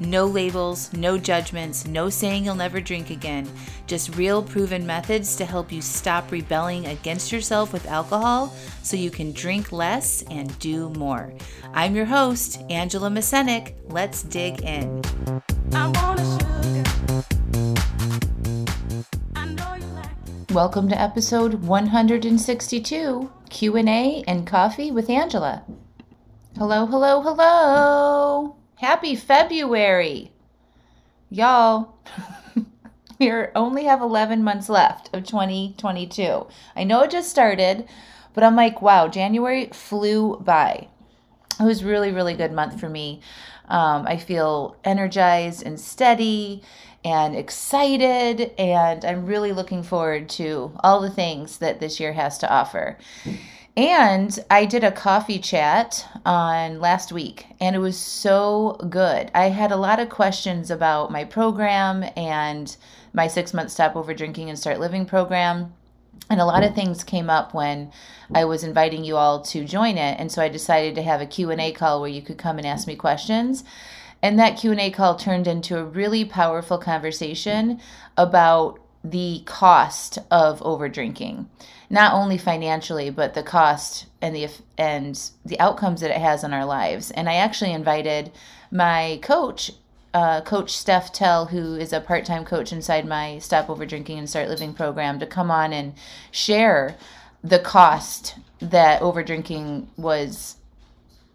No labels, no judgments, no saying you'll never drink again, just real proven methods to help you stop rebelling against yourself with alcohol so you can drink less and do more. I'm your host, Angela Macenic. Let's dig in. Welcome to episode 162, Q&A and Coffee with Angela. Hello, hello, hello. Happy February, y'all. We only have 11 months left of 2022. I know it just started, but I'm like, wow, January flew by. It was really, really good month for me. I feel energized and steady and excited, and I'm really looking forward to all the things that this year has to offer. And I did a coffee chat on last week, and it was so good. I had a lot of questions about my program and my 6-month Stop Over Drinking and Start Living program. And a lot of things came up when I was inviting you all to join it. And so I decided to have a Q&A call where you could come and ask me questions. And that Q&A call turned into a really powerful conversation about the cost of overdrinking, not only financially, but the cost and the outcomes that it has on our lives. And I actually invited my coach, Coach Steph Tell, who is a part-time coach inside my Stop Over Drinking and Start Living program, to come on and share the cost that overdrinking was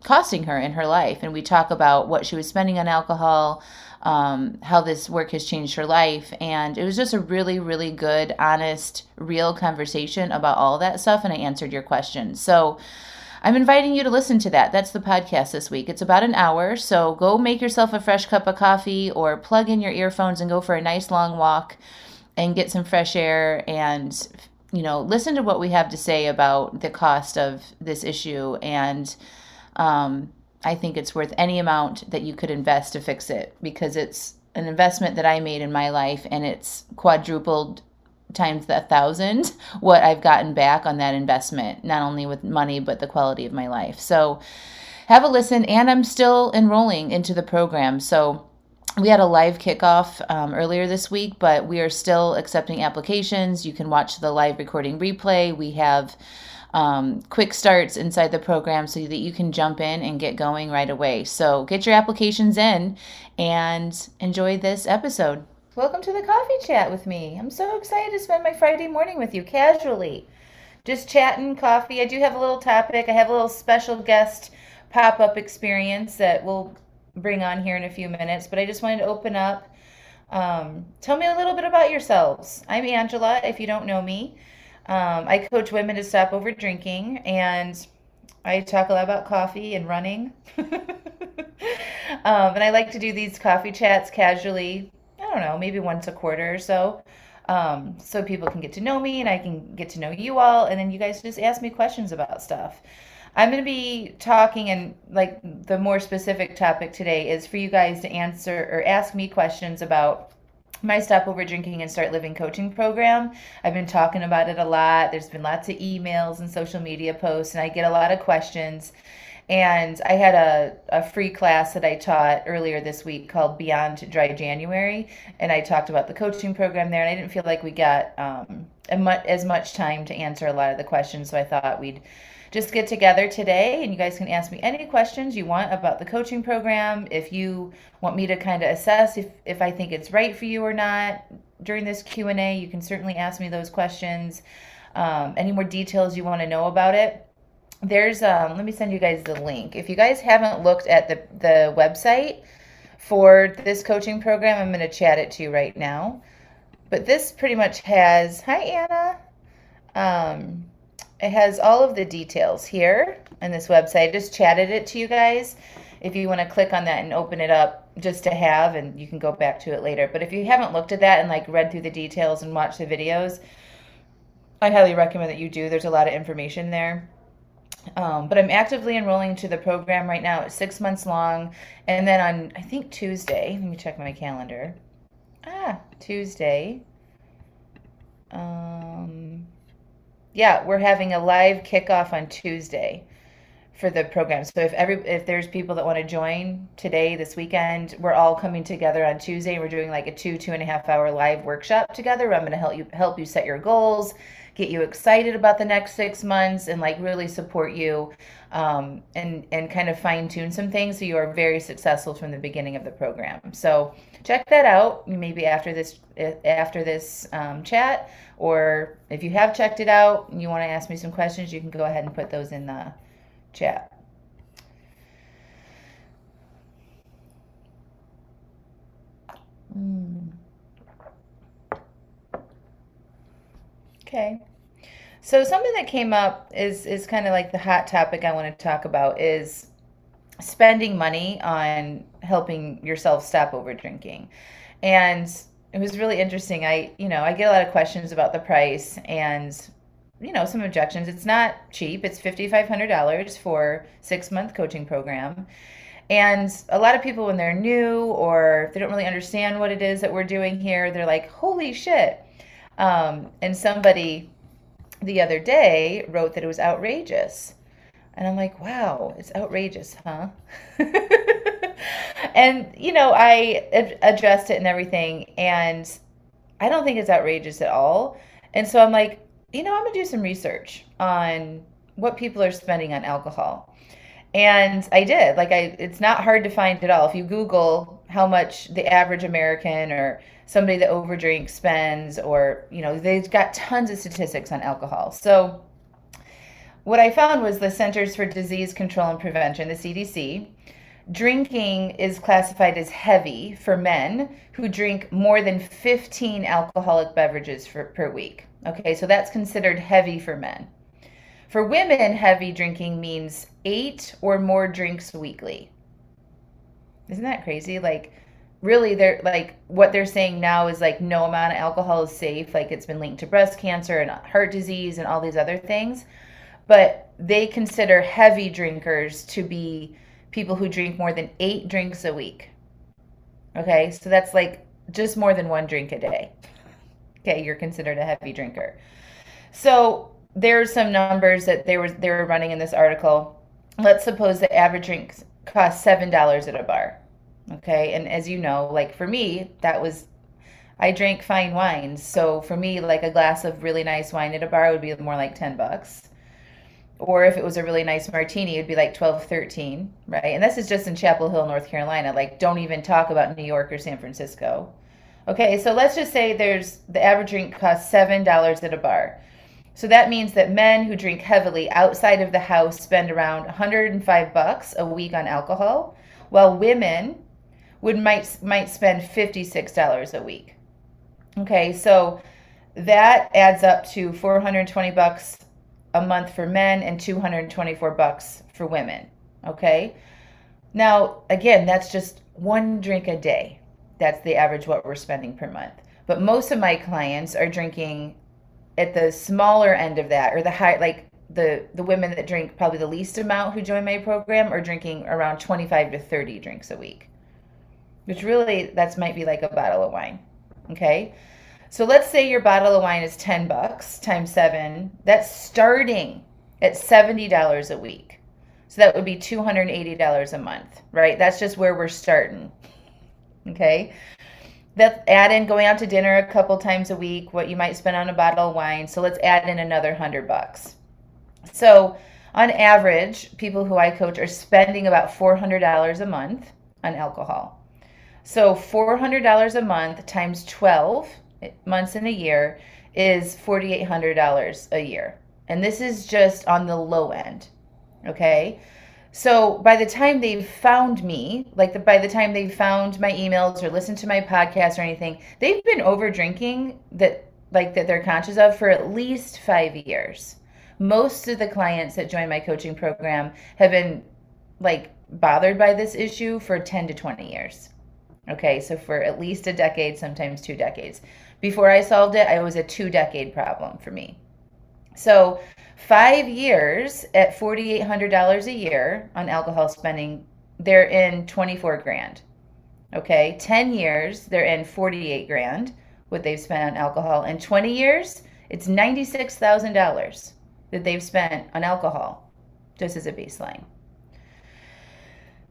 costing her in her life. And we talk about what she was spending on alcohol, how this work has changed her life. And it was just a really, really good, honest, real conversation about all that stuff. And I answered your questions. So I'm inviting you to listen to that. That's the podcast this week. It's about an hour. So go make yourself a fresh cup of coffee or plug in your earphones and go for a nice long walk and get some fresh air and, you know, listen to what we have to say about the cost of this issue. And I think it's worth any amount that you could invest to fix it, because it's an investment that I made in my life, and it's quadrupled times 1,000 what I've gotten back on that investment, not only with money, but the quality of my life. So have a listen, and I'm still enrolling into the program. So we had a live kickoff earlier this week, but we are still accepting applications. You can watch the live recording replay. We have quick starts inside the program so that you can jump in and get going right away. So get your applications in and enjoy this episode. Welcome to the coffee chat with me. I'm so excited to spend my Friday morning with you casually. Just chatting, coffee. I do have a little topic. I have a little special guest pop-up experience that we'll bring on here in a few minutes, but I just wanted to open up. Tell me a little bit about yourselves. I'm Angela, if you don't know me. I coach women to stop over drinking, and I talk a lot about coffee and running. And I like to do these coffee chats casually, I don't know, maybe once a quarter or so, so people can get to know me and I can get to know you all, and then you guys just ask me questions about stuff. I'm going to be talking, and like the more specific topic today is for you guys to answer or ask me questions about my Stop Over Drinking and Start Living coaching program. I've been talking about it a lot. There's been lots of emails and social media posts, and I get a lot of questions. And I had a free class that I taught earlier this week called Beyond Dry January, and I talked about the coaching program there, and I didn't feel like we got as much time to answer a lot of the questions, so I thought we'd just get together today, and you guys can ask me any questions you want about the coaching program. If you want me to kind of assess if I think it's right for you or not during this Q&A, you can certainly ask me those questions. Any more details you want to know about it. There's, let me send you guys the link. If you guys haven't looked at the website for this coaching program, I'm going to chat it to you right now. But this pretty much has, hi Anna. It has all of the details here on this website. I just chatted it to you guys. If you want to click on that and open it up just to have, and you can go back to it later. But if you haven't looked at that and like read through the details and watched the videos, I highly recommend that you do. There's a lot of information there. But I'm actively enrolling to the program right now. It's 6 months long. And then on, I think, Tuesday, let me check my calendar. Tuesday. Yeah, we're having a live kickoff on Tuesday for the program. So if there's people that want to join today, this weekend, we're all coming together on Tuesday. We're doing like a 2.5 hour live workshop together. Where I'm going to help you set your goals, get you excited about the next 6 months, and like really support you and kind of fine tune some things so you are very successful from the beginning of the program. So check that out, maybe after this chat, or if you have checked it out and you want to ask me some questions, you can go ahead and put those in the chat. Okay, so something that came up is kind of like the hot topic I want to talk about is spending money on helping yourself stop over drinking. And it was really interesting. I get a lot of questions about the price and, you know, some objections. It's not cheap. It's $5,500 for 6-month coaching program. And a lot of people, when they're new or they don't really understand what it is that we're doing here, they're like, holy shit. And somebody the other day wrote that it was outrageous. And I'm like, wow, it's outrageous, huh? And, you know, I addressed it and everything, and I don't think it's outrageous at all. And so I'm like, you know, I'm going to do some research on what people are spending on alcohol. And I did. It's not hard to find at all. If you Google how much the average American or somebody that overdrinks spends, or, you know, they've got tons of statistics on alcohol. So what I found was the Centers for Disease Control and Prevention, the CDC, drinking is classified as heavy for men who drink more than 15 alcoholic beverages per week. Okay, so that's considered heavy for men. For women, heavy drinking means 8 or more drinks weekly. Isn't that crazy? Like, really, they're like, what they're saying now is like, no amount of alcohol is safe. Like, it's been linked to breast cancer and heart disease and all these other things. But they consider heavy drinkers to be people who drink more than 8 drinks a week. Okay, so that's like just more than 1 drink a day. Okay, you're considered a heavy drinker. So there's some numbers that they were running in this article. Let's suppose the average drink costs $7 at a bar. Okay, and as you know, like for me, I drank fine wines. So for me, like a glass of really nice wine at a bar would be more like $10. Or if it was a really nice martini, it'd be like $12, $13, right? And this is just in Chapel Hill, North Carolina. Like, don't even talk about New York or San Francisco. Okay, so let's just say the average drink costs $7 at a bar. So that means that men who drink heavily outside of the house spend around $105 a week on alcohol, while women might spend $56 a week. Okay, so that adds up to $420 a month for men and $224 for women. Okay, now again, that's just 1 drink a day. That's the average what we're spending per month. But most of my clients are drinking at the smaller end of that, or the high, like the women that drink probably the least amount who join my program are drinking around 25 to 30 drinks a week, which really that might be like a bottle of wine. Okay, so let's say your bottle of wine is $10 times 7. That's starting at $70 a week, so that would be $280 a month, right? That's just where we're starting. Okay, that add in going out to dinner a couple times a week, what you might spend on a bottle of wine. So let's add in another $100. So on average, people who I coach are spending about $400 a month on alcohol. So $400 a month times 12 months in a year is $4,800 a year. And this is just on the low end. Okay. So by the time they've found me, by the time they've found my emails or listened to my podcast or anything, they've been over drinking that they're conscious of for at least 5 years. Most of the clients that join my coaching program have been bothered by this issue for 10 to 20 years. Okay, so for at least a decade, sometimes 2 decades. Before I solved it was a 2-decade problem for me. So 5 years at $4,800 a year on alcohol spending, they're in $24,000. Okay, 10 years, they're in $48,000, what they've spent on alcohol. In 20 years, it's $96,000 that they've spent on alcohol, just as a baseline.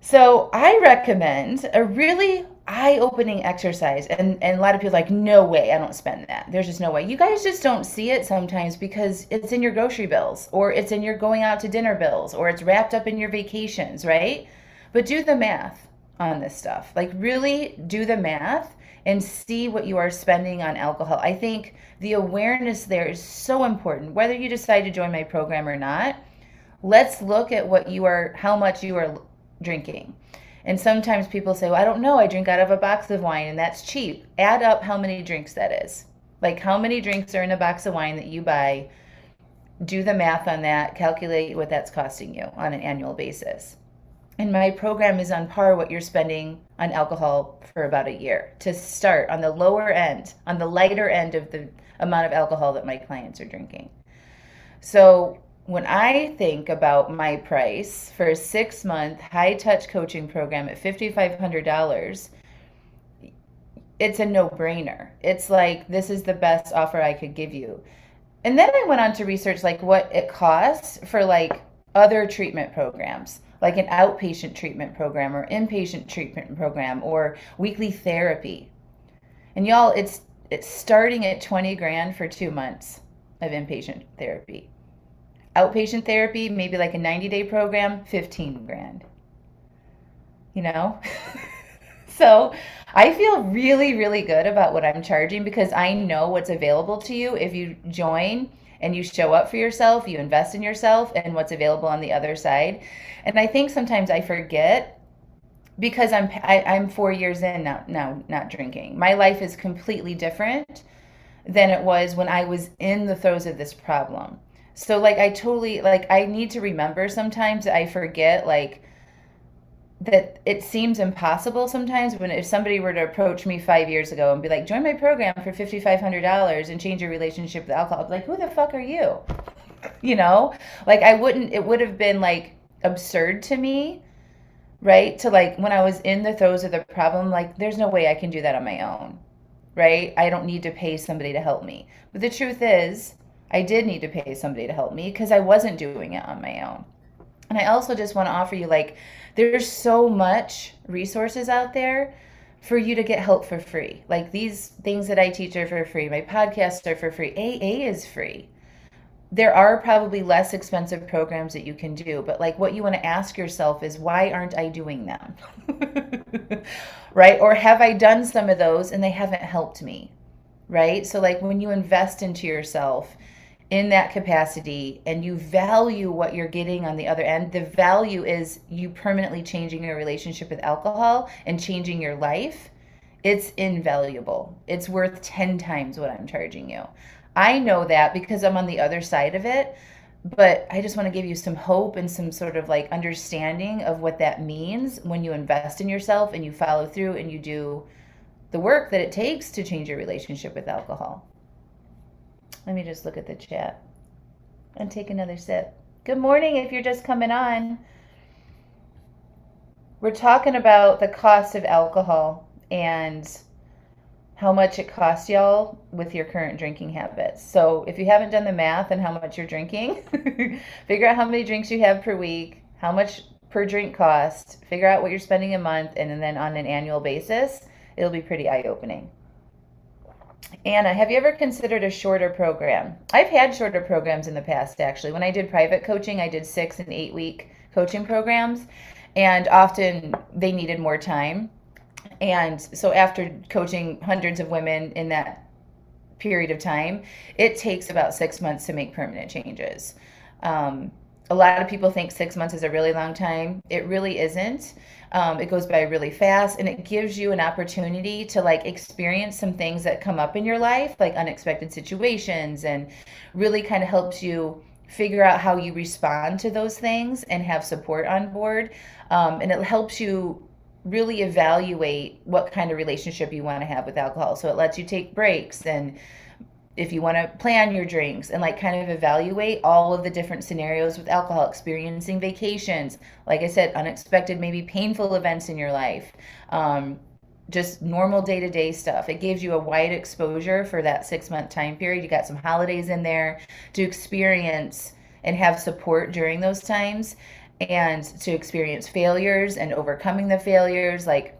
So I recommend a really eye-opening exercise. And a lot of people are like, no way, I don't spend that. There's just no way. You guys just don't see it sometimes because it's in your grocery bills, or it's in your going out to dinner bills, or it's wrapped up in your vacations, right? But do the math on this stuff. Like, really do the math and see what you are spending on alcohol. I think the awareness there is so important. Whether you decide to join my program or not, let's look at what you are, how much you are drinking. And sometimes people say, well, I don't know, I drink out of a box of wine, and that's cheap. Add up how many drinks that is. Like, how many drinks are in a box of wine that you buy? Do the math on that, calculate what that's costing you on an annual basis. And my program is on par what you're spending on alcohol for about a year to start on the lower end, on the lighter end of the amount of alcohol that my clients are drinking. So when I think about my price for a 6-month high-touch coaching program at $5,500, it's a no-brainer. It's like, this is the best offer I could give you. And then I went on to research like what it costs for like other treatment programs, like an outpatient treatment program or inpatient treatment program or weekly therapy. And y'all, it's starting at $20,000 for 2 months of inpatient therapy. Outpatient therapy, maybe like a 90-day program, $15,000. You know? So I feel really, really good about what I'm charging because I know what's available to you if you join and you show up for yourself, you invest in yourself and what's available on the other side. And I think sometimes I forget because I'm 4 years in now not drinking. My life is completely different than it was when I was in the throes of this problem. So like I need to remember sometimes I forget like that it seems impossible sometimes when if somebody were to approach me 5 years ago and be like, join my program for $5,500 and change your relationship with alcohol, I'd be like, who the fuck are you? You know, like it would have been like absurd to me, right? To like when I was in the throes of the problem, like there's no way I can do that on my own, right? I don't need to pay somebody to help me. But the truth is I did need to pay somebody to help me because I wasn't doing it on my own. And I also just want to offer you, like, there's so much resources out there for you to get help for free. Like these things that I teach are for free. My podcasts are for free. AA is free. There are probably less expensive programs that you can do, but like what you want to ask yourself is, why aren't I doing them? Right? Or have I done some of those and they haven't helped me? Right? So like when you invest into yourself in that capacity and you value what you're getting on the other end, the value is you permanently changing your relationship with alcohol and changing your life. It's invaluable. It's worth 10 times what I'm charging you. I know that because I'm on the other side of it, but I just want to give you some hope and some sort of like understanding of what that means when you invest in yourself and you follow through and you do the work that it takes to change your relationship with alcohol. Let me just look at the chat and take another sip. Good morning if you're just coming on. We're talking about the cost of alcohol and how much it costs y'all with your current drinking habits. So if you haven't done the math and how much you're drinking, figure out how many drinks you have per week, how much per drink costs, figure out what you're spending a month, and then on an annual basis, it'll be pretty eye-opening. Anna, have you ever considered a shorter program? I've had shorter programs in the past, actually. When I did private coaching, I did 6- and 8-week coaching programs, and often they needed more time. And so after coaching hundreds of women in that period of time, it takes about 6 months to make permanent changes. A lot of people think 6 months is a really long time. It really isn't. It goes by really fast, and it gives you an opportunity to like experience some things that come up in your life, like unexpected situations, and really kind of helps you figure out how you respond to those things and have support on board. And it helps you really evaluate what kind of relationship you want to have with alcohol. So it lets you take breaks and if you want to plan your drinks and like kind of evaluate all of the different scenarios with alcohol, experiencing vacations, like I said, unexpected, maybe painful events in your life, just normal day-to-day stuff. It gives you a wide exposure for that 6-month time period. You got some holidays in there to experience and have support during those times, and to experience failures and overcoming the failures. Like,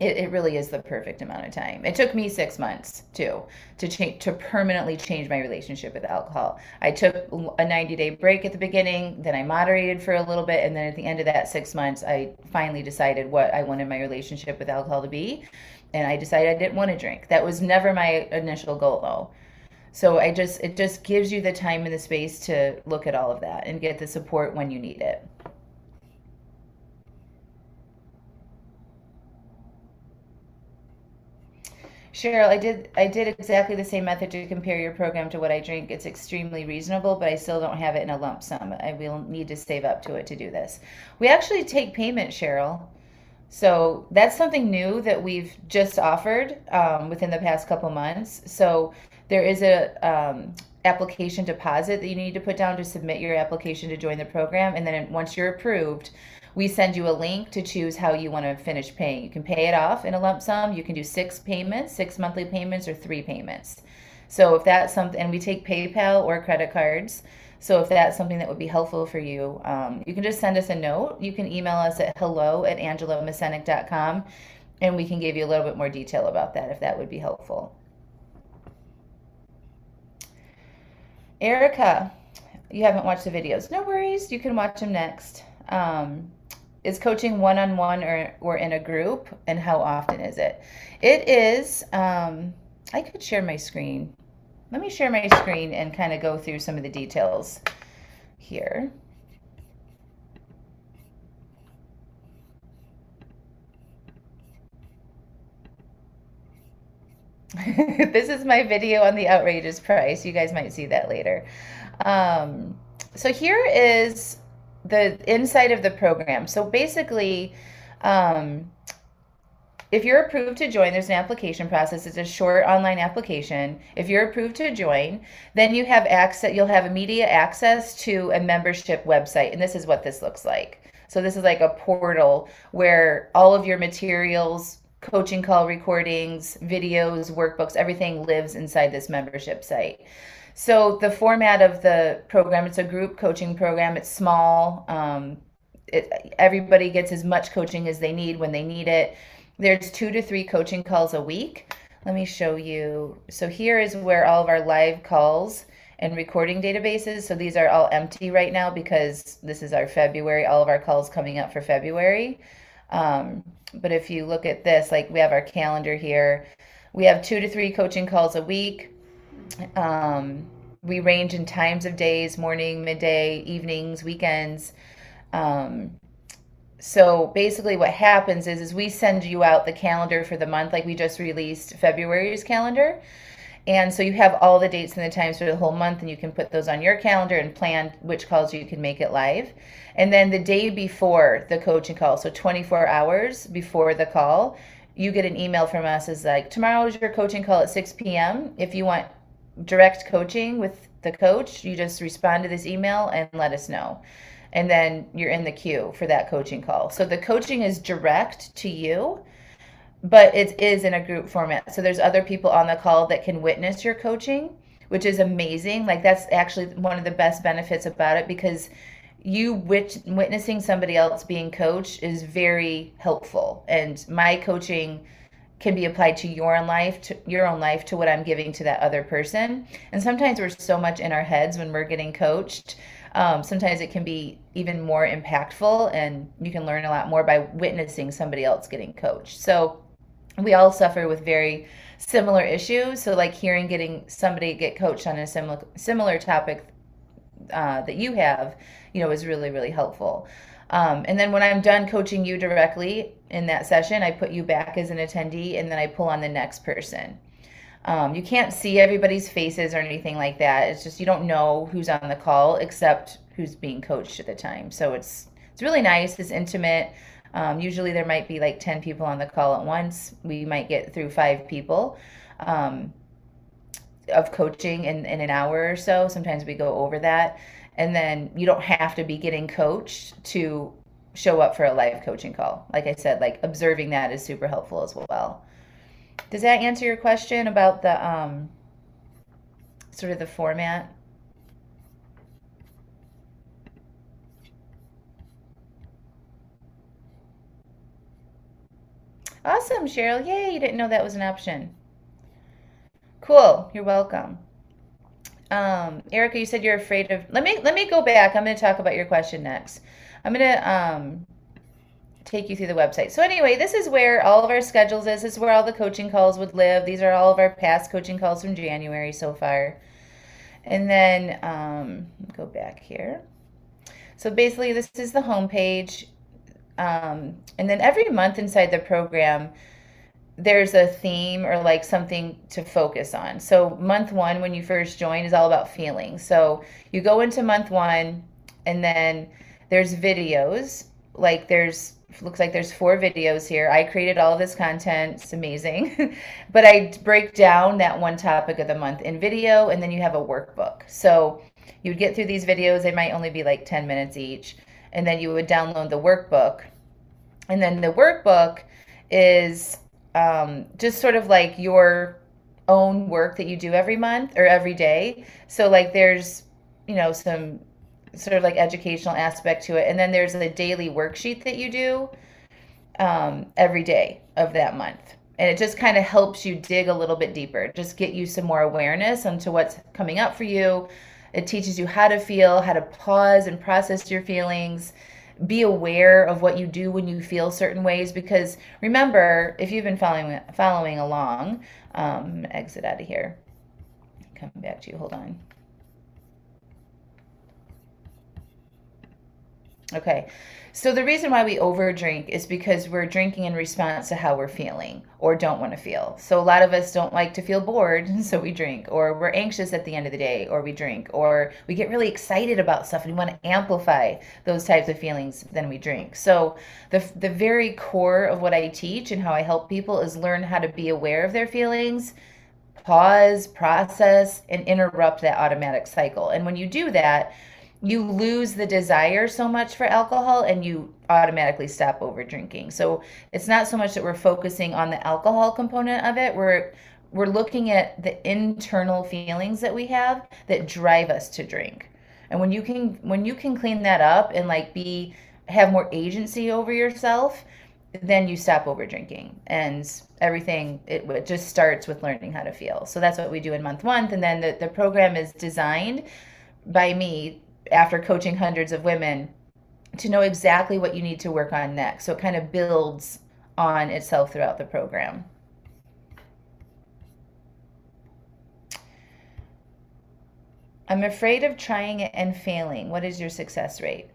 it really is the perfect amount of time. It took me 6 months too to permanently change my relationship with alcohol. I took a 90-day break at the beginning, then I moderated for a little bit, and then at the end of that 6 months, I finally decided what I wanted my relationship with alcohol to be, and I decided I didn't want to drink. That was never my initial goal, though. So it just gives you the time and the space to look at all of that and get the support when you need it. Cheryl, I did exactly the same method to compare your program to what I drink. It's extremely reasonable, but I still don't have it in a lump sum. I will need to save up to it to do this. We actually take payment, Cheryl. So that's something new that we've just offered within the past couple months. So there is a application deposit that you need to put down to submit your application to join the program. And then once you're approved, we send you a link to choose how you want to finish paying. You can pay it off in a lump sum. You can do 6 payments, 6 monthly payments, or 3 payments. So if that's something, and we take PayPal or credit cards. So if that's something that would be helpful for you, you can just send us a note. You can email us at hello@angelamacenic.com, and we can give you a little bit more detail about that if that would be helpful. Erica, you haven't watched the videos. No worries, you can watch them next. Is coaching one-on-one or in a group, and how often is it? It is, I could share my screen. Let me share my screen and kind of go through some of the details here. This is my video on the outrageous price. You guys might see that later. So here is the inside of the program. So basically, if you're approved to join, there's an application process. It's a short online application. If you're approved to join, then you have access, you'll have immediate access to a membership website. And this is what this looks like. So this is like a portal where all of your materials, coaching call recordings, videos, workbooks, everything lives inside this membership site. So the format of the program, it's a group coaching program. It's small. Everybody gets as much coaching as they need when they need it. There's 2 to 3 coaching calls a week. Let me show you. So here is where all of our live calls and recording databases. So these are all empty right now because this is our February, all of our calls coming up for February. But if you look at this, like we have our calendar here. We have 2 to 3 coaching calls a week. We range in times of days, morning, midday, evenings, weekends. So basically what happens is we send you out the calendar for the month. Like we just released February's calendar. And so you have all the dates and the times for the whole month, and you can put those on your calendar and plan which calls you can make it live. And then the day before the coaching call, so 24 hours before the call, you get an email from us is like, tomorrow is your coaching call at 6 p.m. If you want direct coaching with the coach, you just respond to this email and let us know, and then you're in the queue for that coaching call. So the coaching is direct to you, but it is in a group format. So there's other people on the call that can witness your coaching, which is amazing. Like that's actually one of the best benefits about it, because you witnessing somebody else being coached is very helpful, and my coaching can be applied to your own life, to what I'm giving to that other person. And sometimes we're so much in our heads when we're getting coached. Sometimes it can be even more impactful, and you can learn a lot more by witnessing somebody else getting coached. So we all suffer with very similar issues. So like hearing getting somebody get coached on a similar topic that you have, is really, really helpful. And then when I'm done coaching you directly in that session, I put you back as an attendee, and then I pull on the next person. You can't see everybody's faces or anything like that. It's just you don't know who's on the call except who's being coached at the time. So it's really nice. It's intimate. Usually there might be like 10 people on the call at once. We might get through 5 people. of coaching in an hour or so. Sometimes we go over that. And then you don't have to be getting coached to show up for a live coaching call. Like I said, like observing that is super helpful as well. Does that answer your question about the sort of the format? Awesome, Cheryl. Yay, you didn't know that was an option. Cool. You're welcome. Erica, you said you're afraid of, let me go back. I'm going to talk about your question next. I'm going to take you through the website. So anyway, this is where all of our schedules is. This is where all the coaching calls would live. These are all of our past coaching calls from January so far. And then go back here. So basically this is the homepage. And then every month inside the program, there's a theme or like something to focus on. So month one, when you first join, is all about feelings. So you go into month one, and then there's videos. Like there's, looks like there's 4 videos here. I created all of this content. It's amazing. But I break down that one topic of the month in video, and then you have a workbook. So you'd get through these videos. They might only be like 10 minutes each. And then you would download the workbook. And then the workbook is just sort of like your own work that you do every month or every day. So like there's, you know, some sort of like educational aspect to it. And then there's a daily worksheet that you do every day of that month. And it just kind of helps you dig a little bit deeper, just get you some more awareness onto what's coming up for you. It teaches you how to feel, how to pause and process your feelings, be aware of what you do when you feel certain ways. Because remember, if you've been following along, exit out of here, come back to you, hold on. Okay, so the reason why we overdrink is because we're drinking in response to how we're feeling or don't want to feel. So a lot of us don't like to feel bored, so we drink, or we're anxious at the end of the day, or we drink, or we get really excited about stuff and we want to amplify those types of feelings, then we drink. So the very core of what I teach and how I help people is learn how to be aware of their feelings, pause, process, and interrupt that automatic cycle. And when you do that, you lose the desire so much for alcohol and you automatically stop over drinking. So it's not so much that we're focusing on the alcohol component of it. We're looking at the internal feelings that we have that drive us to drink. And when you can clean that up and like have more agency over yourself, then you stop over drinking and everything. It just starts with learning how to feel. So that's what we do in month one. And then the program is designed by me, after coaching hundreds of women, to know exactly what you need to work on next. So it kind of builds on itself throughout the program. I'm afraid of trying it and failing. What is your success rate?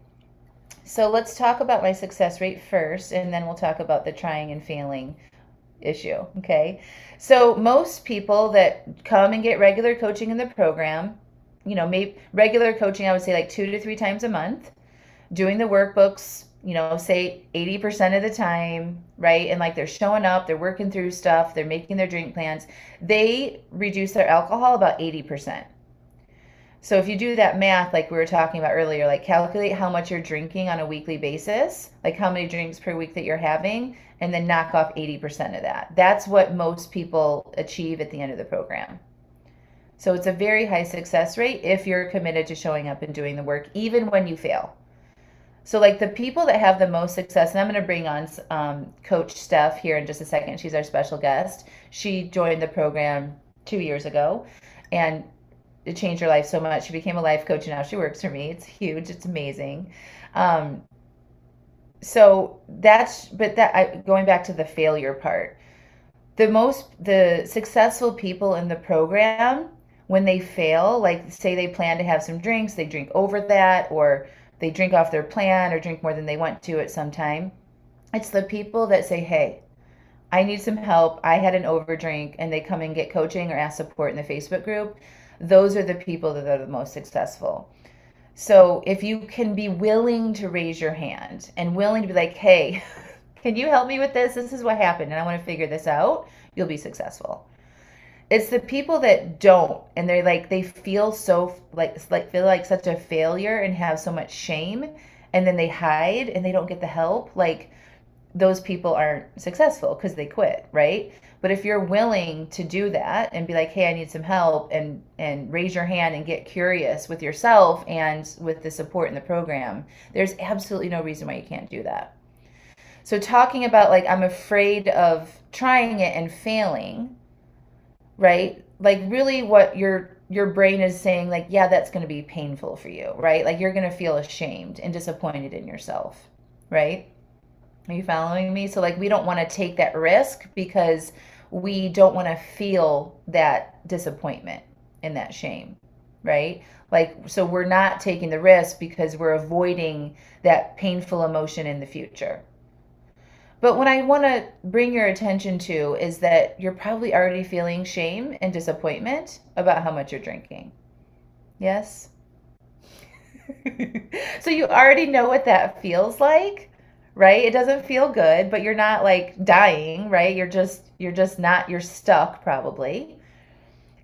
So let's talk about my success rate first, and then we'll talk about the trying and failing issue. Okay. So most people that come and get regular coaching in the program, you know, maybe regular coaching, I would say like 2 to 3 times a month, doing the workbooks, you know, say 80% of the time, right? And like they're showing up, they're working through stuff, they're making their drink plans. They reduce their alcohol about 80%. So if you do that math, like we were talking about earlier, like calculate how much you're drinking on a weekly basis, like how many drinks per week that you're having, and then knock off 80% of that. That's what most people achieve at the end of the program. So it's a very high success rate if you're committed to showing up and doing the work, even when you fail. So like the people that have the most success, and I'm going to bring on Coach Steph here in just a second. She's our special guest. She joined the program 2 years ago, and it changed her life so much. She became a life coach, and now she works for me. It's huge. It's amazing. Going back to the failure part, the successful people in the program, when they fail, like say they plan to have some drinks, they drink over that, or they drink off their plan or drink more than they want to at some time. It's the people that say, hey, I need some help. I had an overdrink, and they come and get coaching or ask support in the Facebook group. Those are the people that are the most successful. So if you can be willing to raise your hand and willing to be like, hey, can you help me with this? This is what happened, and I want to figure this out. You'll be successful. It's the people that don't, and they're like, they feel so like feel like such a failure and have so much shame, and then they hide and they don't get the help. Like, those people aren't successful because they quit, right? But if you're willing to do that and be like, hey, I need some help, and raise your hand and get curious with yourself and with the support in the program, there's absolutely no reason why you can't do that. So talking about like, I'm afraid of trying it and failing, right? Like, really what your brain is saying, like, yeah, that's going to be painful for you, right? Like, you're going to feel ashamed and disappointed in yourself, right? Are you following me? So like, we don't want to take that risk because we don't want to feel that disappointment and that shame, right? Like, so we're not taking the risk because we're avoiding that painful emotion in the future. But what I want to bring your attention to is that you're probably already feeling shame and disappointment about how much you're drinking. Yes? So you already know what that feels like, right? It doesn't feel good, but you're not like dying, right? You're just not, you're stuck probably.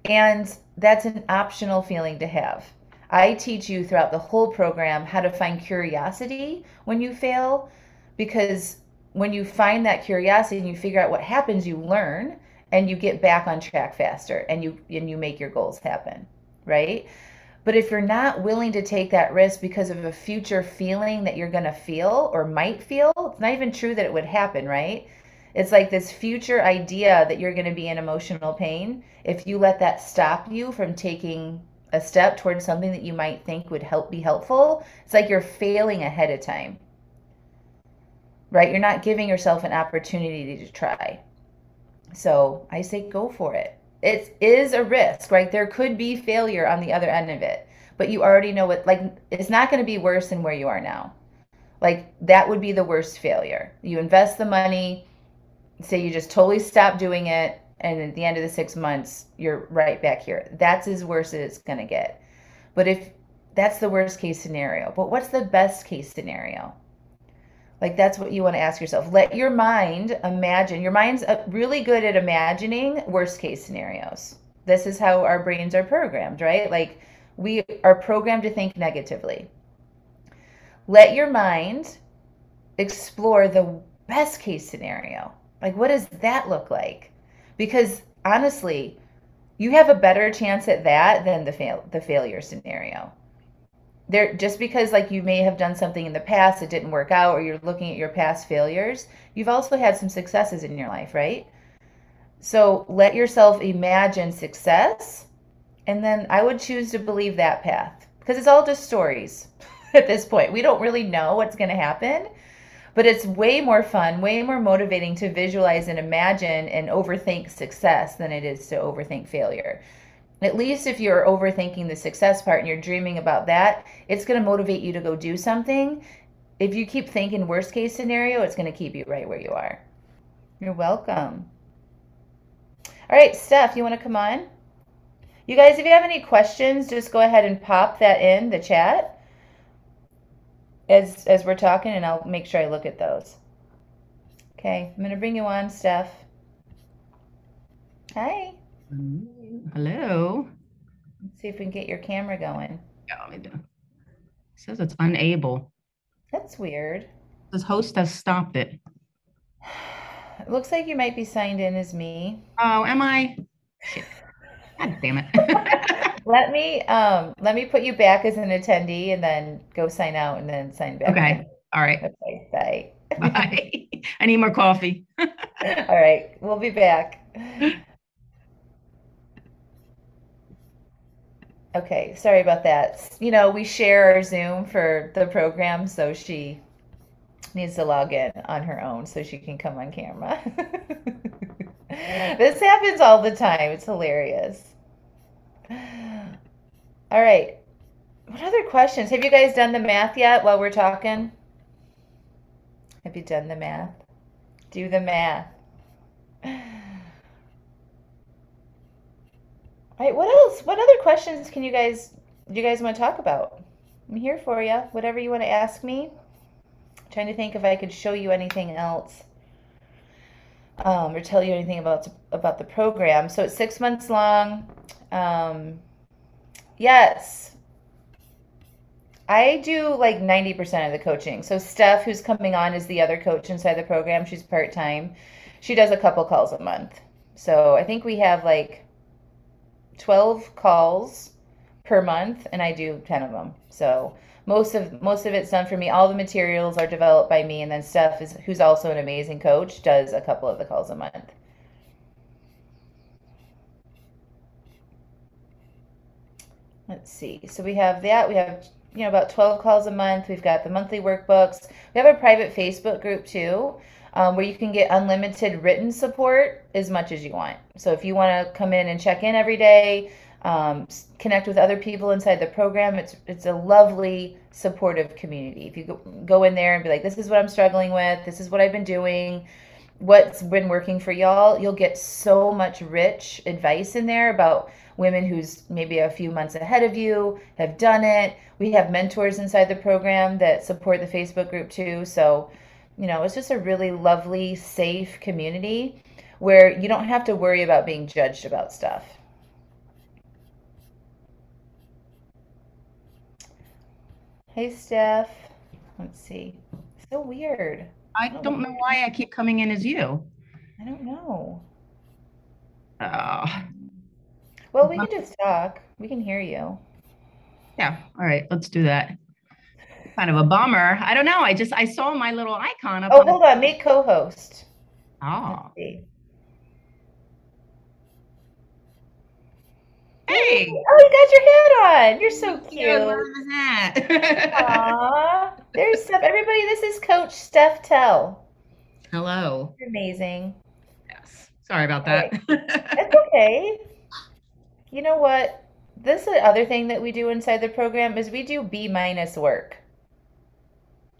And that's an optional feeling to have. I teach you throughout the whole program how to find curiosity when you fail, because when you find that curiosity and you figure out what happens, you learn and you get back on track faster, and you make your goals happen, right? But if you're not willing to take that risk because of a future feeling that you're going to feel or might feel, it's not even true that it would happen, right? It's like this future idea that you're going to be in emotional pain. If you let that stop you from taking a step towards something that you might think would be helpful, it's like you're failing ahead of time, right? You're not giving yourself an opportunity to try. So I say go for it. It is a risk, right? There could be failure on the other end of it, but you already know what, like, it's not going to be worse than where you are now. Like, that would be the worst failure. You invest the money, say you just totally stop doing it, and at the end of the 6 months, you're right back here. That's as worse as it's going to get. But if that's the worst case scenario, but what's the best case scenario? Like, that's what you want to ask yourself. Let your mind imagine. Your mind's really good at imagining worst case scenarios. This is how our brains are programmed, right? Like, we are programmed to think negatively. Let your mind explore the best case scenario. Like, what does that look like? Because honestly, you have a better chance at that than the failure scenario. There, just because like you may have done something in the past that didn't work out, or you're looking at your past failures, you've also had some successes in your life, right? So let yourself imagine success, and then I would choose to believe that path, because it's all just stories at this point. We don't really know what's going to happen, but it's way more fun, way more motivating to visualize and imagine and overthink success than it is to overthink failure. At least if you're overthinking the success part and you're dreaming about that, it's going to motivate you to go do something. If you keep thinking worst case scenario, it's going to keep you right where you are. You're welcome. All right, Steph, you want to come on? You guys, if you have any questions, just go ahead and pop that in the chat as we're talking, and I'll make sure I look at those. Okay, I'm going to bring you on, Steph. Hi. Hello. Let's see if we can get your camera going. Yeah, maybe. It says it's unable. That's weird. This host has stopped it. It looks like you might be signed in as me. Oh, am I? Shit. God damn it. Let me put you back as an attendee, and then go sign out, and then sign back. Okay. In. All right. Okay. Bye. Bye. I need more coffee. All right. We'll be back. Okay, sorry about that. You know, we share our Zoom for the program, so she needs to log in on her own so she can come on camera. This happens all the time. It's hilarious. All right. What other questions? Have you guys done the math yet while we're talking? Have you done the math? Do the math. All right, what else? What other questions can do you guys want to talk about? I'm here for you. Whatever you want to ask me. I'm trying to think if I could show you anything else. or tell you anything about the program. So it's 6 months long. Yes. I do like 90% of the coaching. So Steph, who's coming on, is the other coach inside the program. She's part-time. She does a couple calls a month. So I think we have like 12 calls per month, and I do 10 of them. So most of it's done for me. All the materials are developed by me, and then Steph, who's also an amazing coach, does a couple of the calls a month. Let's see. So we have that. We have about 12 calls a month. We've got the monthly workbooks. We have a private Facebook group too, where you can get unlimited written support as much as you want. So if you want to come in and check in every day, connect with other people inside the program, it's a lovely, supportive community. If you go in there and be like, this is what I'm struggling with, this is what I've been doing, what's been working for y'all, you'll get so much rich advice in there about women who's maybe a few months ahead of you, have done it. We have mentors inside the program that support the Facebook group too. So, it's just a really lovely, safe community where you don't have to worry about being judged about stuff. Hey, Steph. Let's see. So weird. I don't know why I keep coming in as you. I don't know. Well, we can just talk. We can hear you. Yeah. All right. Let's do that. Kind of a bummer. I don't know. I saw my little icon up. Oh, hold on. Make co-host. Oh. Hey. Oh, you got your hat on. You're so cute. Yeah, what was that? Aww. There's Steph. Everybody, this is Coach Steph Tell. Hello. You're amazing. Yes. Sorry about that. Right. That's okay. You know what? This is the other thing that we do inside the program is we do B- work.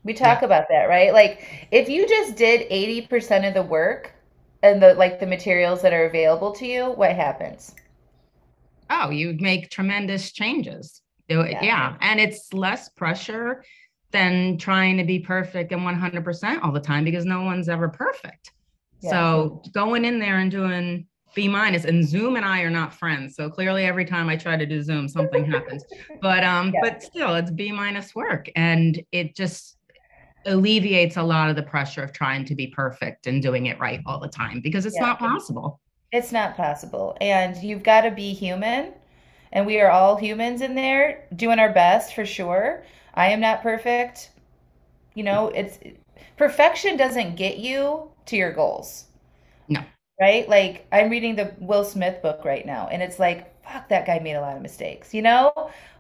We talk about that, right? Like if you just did 80% of the work and the materials that are available to you, what happens? Oh, you make tremendous changes. Yeah. And it's less pressure than trying to be perfect and 100% all the time because no one's ever perfect. Yeah. So going in there and doing B-, and Zoom and I are not friends. So clearly every time I try to do Zoom, something happens, but still it's B- work. And it just alleviates a lot of the pressure of trying to be perfect and doing it right all the time, because it's not possible. It's not possible. And you've got to be human, and we are all humans in there doing our best for sure. I am not perfect. Perfection doesn't get you to your goals. No. Right? Like I'm reading the Will Smith book right now, and it's like, fuck, that guy made a lot of mistakes.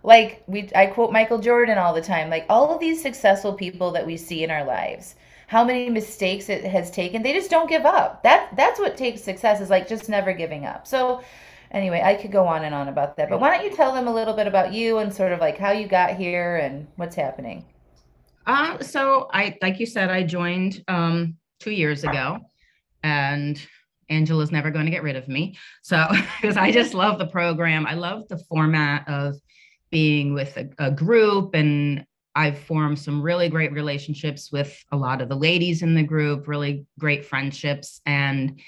I quote Michael Jordan all the time, like all of these successful people that we see in our lives, how many mistakes it has taken. They just don't give up. That's what takes success, is like just never giving up. So anyway, I could go on and on about that, but why don't you tell them a little bit about you and sort of like how you got here and what's happening? So I, like you said, I joined 2 years ago, and Angela's never going to get rid of me. So, because I just love the program. I love the format of being with a group, and I've formed some really great relationships with a lot of the ladies in the group, really great friendships. And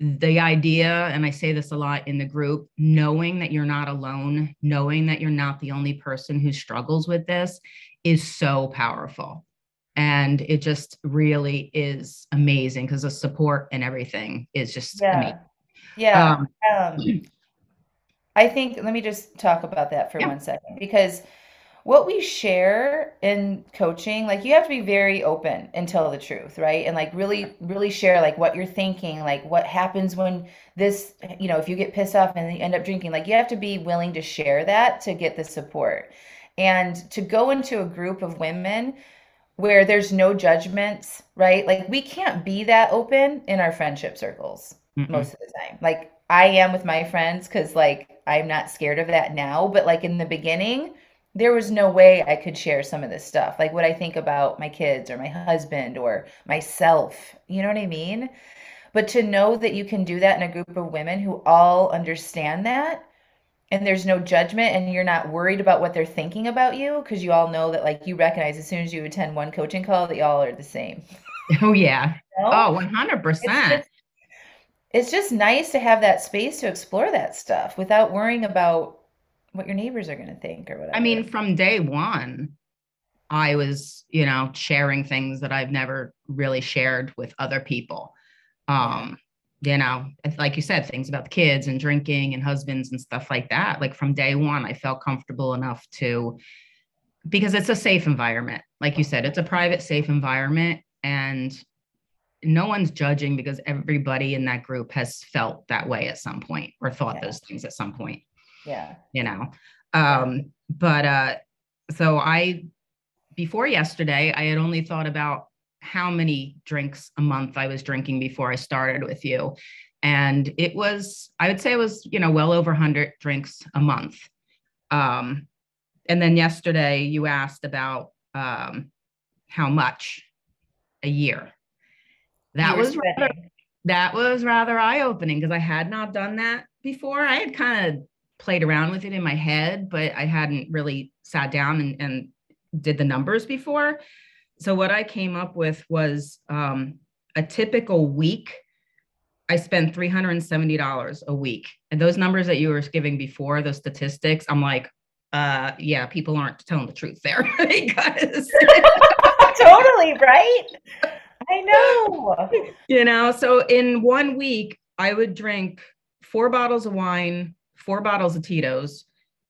the idea, and I say this a lot in the group, knowing that you're not alone, knowing that you're not the only person who struggles with this, is so powerful. And it just really is amazing because the support and everything is just amazing. Yeah. I think, let me just talk about that for 1 second, because what we share in coaching, like you have to be very open and tell the truth, right? And like really, really share like what you're thinking, like what happens when this, if you get pissed off and then you end up drinking, like you have to be willing to share that to get the support. And to go into a group of women where there's no judgments, right? Like we can't be that open in our friendship circles most of the time. Like I am with my friends, cause like, I'm not scared of that now, but like in the beginning, there was no way I could share some of this stuff. Like what I think about my kids or my husband or myself, you know what I mean? But to know that you can do that in a group of women who all understand that, and there's no judgment, and you're not worried about what they're thinking about you, because you all know that, like, you recognize as soon as you attend one coaching call that y'all are the same. Oh, yeah. You know? Oh, 100%. It's just nice to have that space to explore that stuff without worrying about what your neighbors are going to think or whatever. I mean, from day one, I was, sharing things that I've never really shared with other people. Like you said, things about the kids and drinking and husbands and stuff like that. Like from day one, I felt comfortable enough to, because it's a safe environment. Like you said, it's a private, safe environment and no one's judging because everybody in that group has felt that way at some point or thought those things at some point. Yeah. So before yesterday, I had only thought about how many drinks a month I was drinking before I started with you. And it was, I would say it was, well over 100 drinks a month. And then yesterday you asked about how much a year. That was rather eye-opening because I had not done that before. I had kind of played around with it in my head, but I hadn't really sat down and did the numbers before. So what I came up with was a typical week, I spend $370 a week. And those numbers that you were giving before, those statistics, I'm like, people aren't telling the truth there. Because totally, right? I know. So in 1 week, I would drink 4 bottles of wine, 4 bottles of Tito's,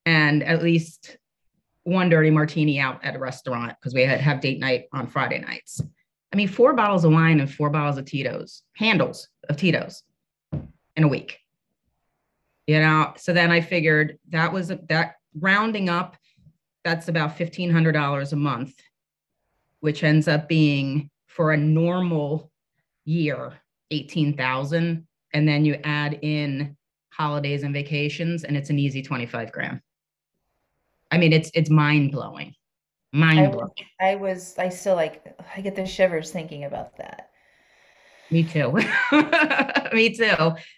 and at least one dirty martini out at a restaurant because we have date night on Friday nights. I mean, 4 bottles of wine and 4 bottles of Tito's, handles of Tito's in a week. So then I figured that rounding up, that's about $1,500 a month, which ends up being for a normal year, $18,000. And then you add in holidays and vacations and it's an easy $25,000. I mean, it's mind-blowing. I get the shivers thinking about that. Me too. Me too.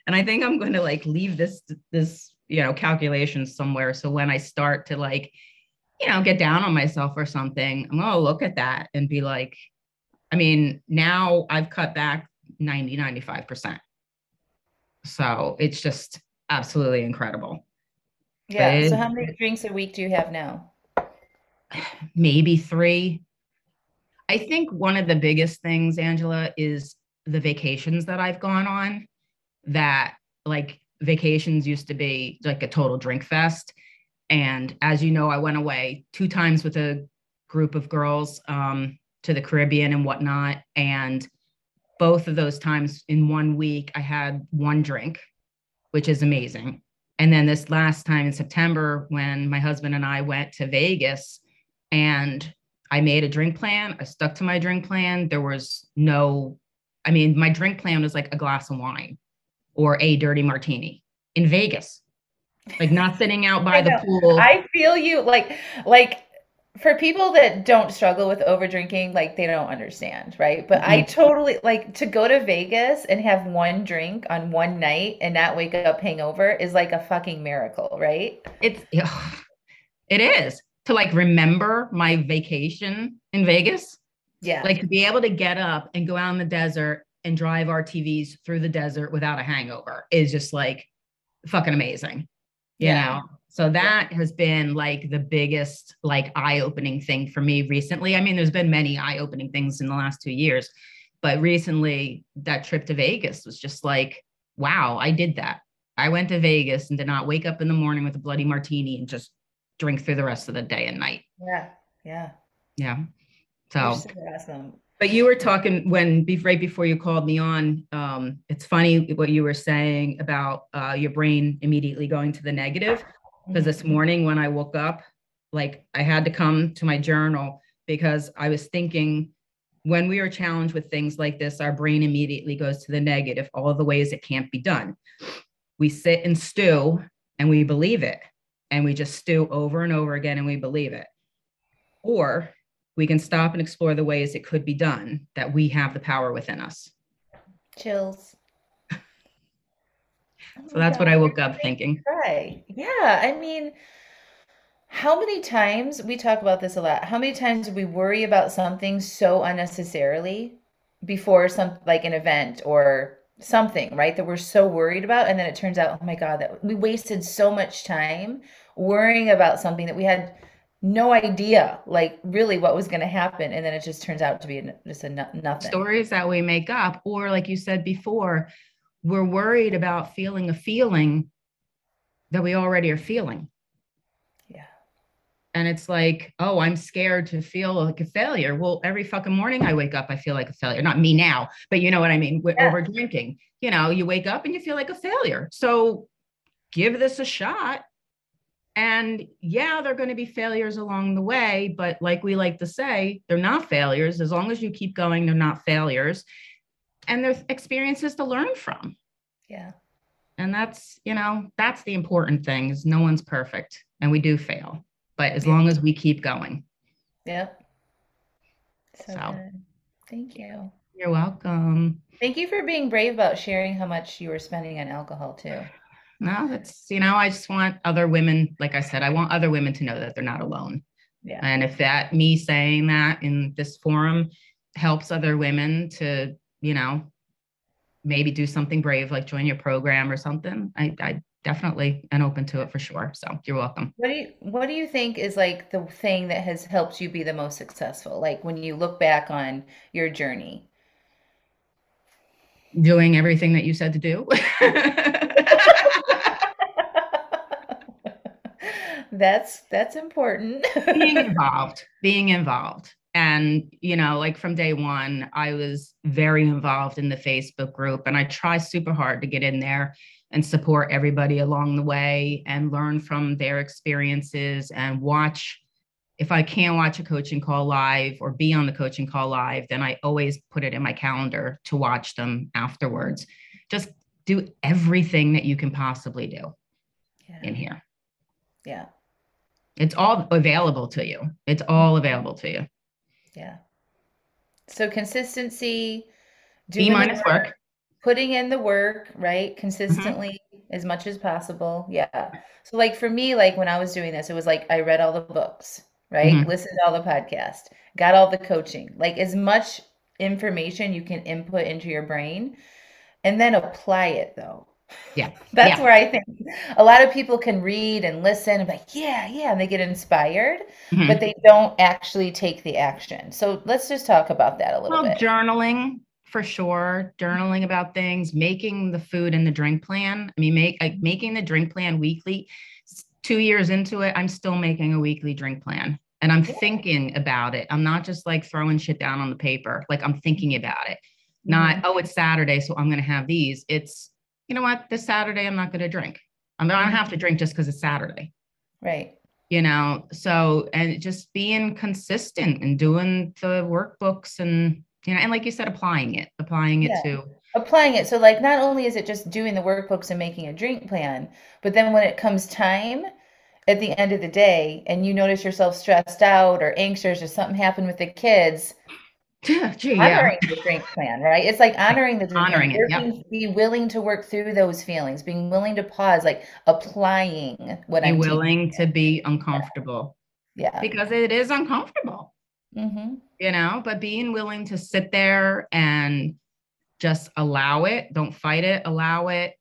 And I think I'm going to leave this, calculation somewhere. So when I start to get down on myself or something, I'm going to look at that and be like, I mean, now I've cut back 90, 95%. So it's just absolutely incredible. Yeah. So how many drinks a week do you have now? Maybe 3. I think one of the biggest things, Angela, is the vacations that I've gone on, that vacations used to be a total drink fest. And as you know, I went away 2 times with a group of girls to the Caribbean and whatnot. And both of those times in 1 week, I had 1 drink, which is amazing. And then this last time in September, when my husband and I went to Vegas and I made a drink plan, I stuck to my drink plan. There was my drink plan was a glass of wine or a dirty martini in Vegas, not sitting out by the pool. I feel you for people that don't struggle with over drinking, they don't understand, right? But mm-hmm. I totally to go to Vegas and have 1 drink on 1 night and not wake up hangover is a fucking miracle, right? It is to remember my vacation in Vegas. Yeah. To be able to get up and go out in the desert and drive RTVs through the desert without a hangover is just fucking amazing, you know? So that has been the biggest eye-opening thing for me recently. I mean, there's been many eye-opening things in the last 2 years, but recently that trip to Vegas was just wow, I did that. I went to Vegas and did not wake up in the morning with a bloody martini and just drink through the rest of the day and night. Yeah. Yeah. Yeah. So awesome. But you were talking right before you called me on, it's funny what you were saying about your brain immediately going to the negative. Because this morning when I woke up, I had to come to my journal because I was thinking when we are challenged with things like this, our brain immediately goes to the negative, all the ways it can't be done. We sit and stew and we believe it, and we just stew over and over again and we believe it. Or we can stop and explore the ways it could be done, that we have the power within us. Chills. So that's what I woke up thinking. Right. Yeah. I mean, how many times, we talk about this a lot, how many times we worry about something so unnecessarily before some, like an event or something, right, that we're so worried about. And then it turns out, oh my God, that we wasted so much time worrying about something that we had no idea, like really what was going to happen. And then it just turns out to be just a nothing. Stories that we make up, or like you said before, we're worried about feeling a feeling that we already are feeling. Yeah. And it's like, oh, I'm scared to feel like a failure. Well, every fucking morning I wake up, I feel like a failure. Not me now, but you know what I mean? We're over drinking, you know, you wake up and you feel like a failure. So give this a shot. And yeah, there are going to be failures along the way, but like we like to say, they're not failures. As long as you keep going, they're not failures. And they're experiences to learn from. Yeah. And that's, you know, that's the important thing, is no one's perfect and we do fail, but as long as we keep going. Yep. So thank you. You're welcome. Thank you for being brave about sharing how much you were spending on alcohol too. No, that's, you know, I just want other women, like I said, I want other women to know that they're not alone. Yeah. And if that, me saying that in this forum helps other women to, you know, maybe do something brave, like join your program or something, I definitely am open to it for sure. So you're welcome. What do you think is like the thing that has helped you be the most successful? Like when you look back on your journey. Doing everything that you said to do. That's important. Being involved. And, you know, like from day one, I was very involved in the Facebook group, and I try super hard to get in there and support everybody along the way and learn from their experiences and watch. If I can't watch a coaching call live or be on the coaching call live, then I always put it in my calendar to watch them afterwards. Just do everything that you can possibly do in here. Yeah. It's all available to you. Yeah. So consistency, doing work, putting in the work, right? Consistently as much as possible. Yeah. So like for me, like when I was doing this, it was like, I read all the books, right? Listened to all the podcasts, got all the coaching, like as much information you can input into your brain and then apply it though. Yeah. That's where I think a lot of people can read and listen and be like, and they get inspired, but they don't actually take the action. So let's just talk about that a little bit. Journaling for sure. Journaling about things, making the food and the drink plan. I mean, making the drink plan weekly. 2 years into it, I'm still making a weekly drink plan and I'm thinking about it. I'm not just like throwing shit down on the paper. Like I'm thinking about it, not, oh, it's Saturday, so I'm going to have these. It's, you know what, this Saturday, I'm not going to drink. I'm not going to have to drink just because it's Saturday. Right. You know, so, and just being consistent and doing the workbooks and, you know, and like you said, applying it. So like, not only is it just doing the workbooks and making a drink plan, but then when it comes time at the end of the day and you notice yourself stressed out or anxious or something happened with the kids, the drink plan, right? It's like honoring the drink plan. Be willing to work through those feelings, being willing to pause, like applying what I'm willing to be uncomfortable. Yeah. Because it is uncomfortable, you know, but being willing to sit there and just allow it. Don't fight it. Allow it.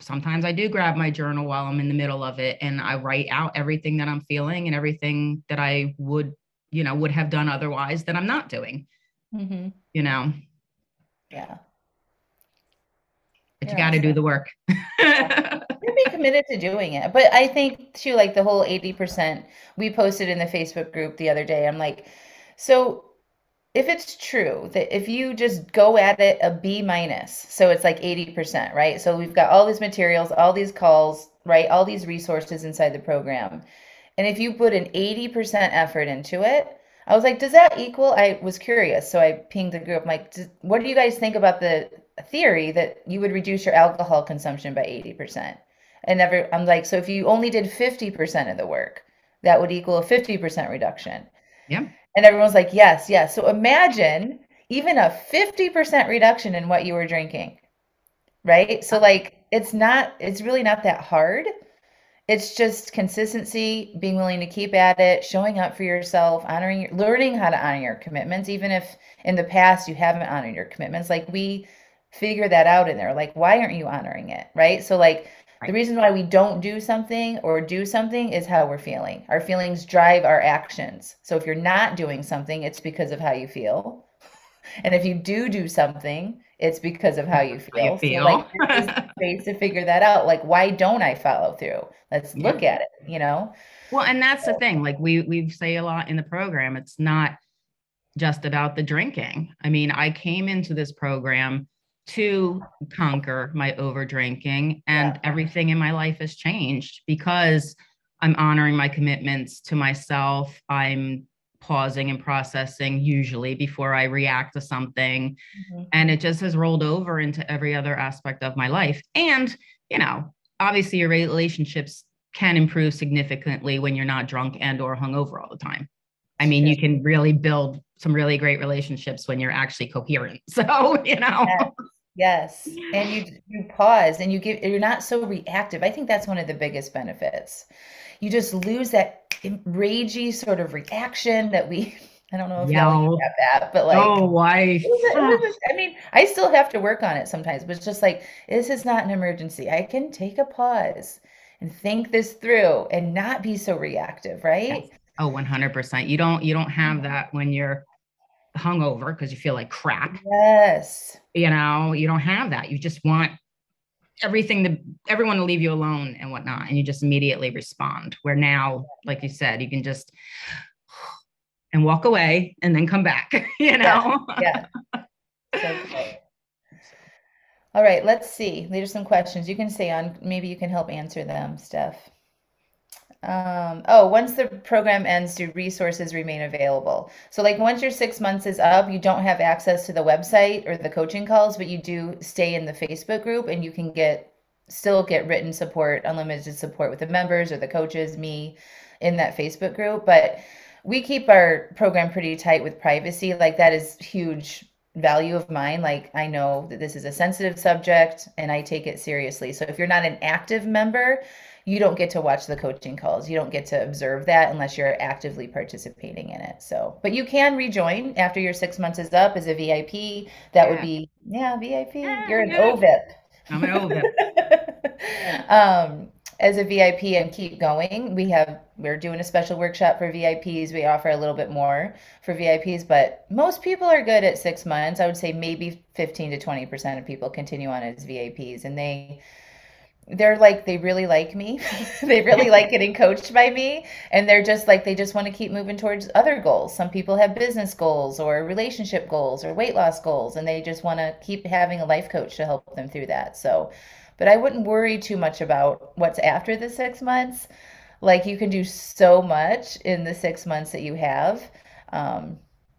Sometimes I do grab my journal while I'm in the middle of it and I write out everything that I'm feeling and everything that I would, you know, would have done otherwise that I'm not doing. You know, but you got to do the work. You'll be committed to doing it. But I think too, like the whole 80%, we posted in the Facebook group the other day. I'm like, so if it's true that if you just go at it a B-, so it's like 80%, right? So we've got all these materials, all these calls, right? All these resources inside the program. And if you put an 80% effort into it, I was like, does that equal? I was curious. So I pinged the group. I'm like, what do you guys think about the theory that you would reduce your alcohol consumption by 80%? And I'm like, so if you only did 50% of the work, that would equal a 50% reduction. Yeah. And everyone's like, yes. So imagine even a 50% reduction in what you were drinking, right? So like, it's really not that hard. It's just consistency, being willing to keep at it, showing up for yourself, learning how to honor your commitments, even if in the past you haven't honored your commitments. Like, we figure that out in there. Like, why aren't you honoring it? Right. So like the reason why we don't do something or do something is how we're feeling. Our feelings drive our actions. So if you're not doing something, it's because of how you feel. And if you do something, it's because of how you feel. So like, there's a space to figure that out. Like, why don't I follow through? Let's look at it, you know? Well, and that's the thing. Like we say a lot in the program, it's not just about the drinking. I mean, I came into this program to conquer my over drinking, and everything in my life has changed because I'm honoring my commitments to myself. I'm pausing and processing usually before I react to something. Mm-hmm. And it just has rolled over into every other aspect of my life. And, you know, obviously your relationships can improve significantly when you're not drunk and or hungover all the time. I mean, you can really build some really great relationships when you're actually coherent. So, you know. Yes. And you pause and you're not so reactive. I think that's one of the biggest benefits. You just lose that ragey sort of reaction that I don't know if you have that, but like, I mean, I still have to work on it sometimes, but it's just like, this is not an emergency. I can take a pause and think this through and not be so reactive. Right. Yes. Oh, 100%. You don't have that when you're hungover because you feel like crap. Yes. You know, you don't have that. You just want everyone to leave you alone and whatnot. And you just immediately respond, where now, like you said, you can just and walk away and then come back, you know? Yeah. Okay. All right. Let's see. There's some questions you can say on, maybe you can help answer them, Steph. Once the program ends, do resources remain available? So like once your 6 months is up, you don't have access to the website or the coaching calls, but you do stay in the Facebook group and you can still get written support, unlimited support with the members or the coaches, me in that Facebook group. But we keep our program pretty tight with privacy. Like that is huge value of mine. Like I know that this is a sensitive subject and I take it seriously. So if you're not an active member, you don't get to watch the coaching calls. You don't get to observe that unless you're actively participating in it. So, but you can rejoin after your 6 months is up as a VIP. That would be, VIP. Yeah, you're an OVIP. I'm an OVIP. As a VIP and keep going. We're doing a special workshop for VIPs. We offer a little bit more for VIPs, but most people are good at 6 months. I would say maybe 15 to 20% of people continue on as VIPs, and they're like, they really like me. They really like getting coached by me. And they're just like, they just want to keep moving towards other goals. Some people have business goals or relationship goals or weight loss goals, and they just want to keep having a life coach to help them through that. So, but I wouldn't worry too much about what's after the 6 months. Like you can do so much in the 6 months that you have.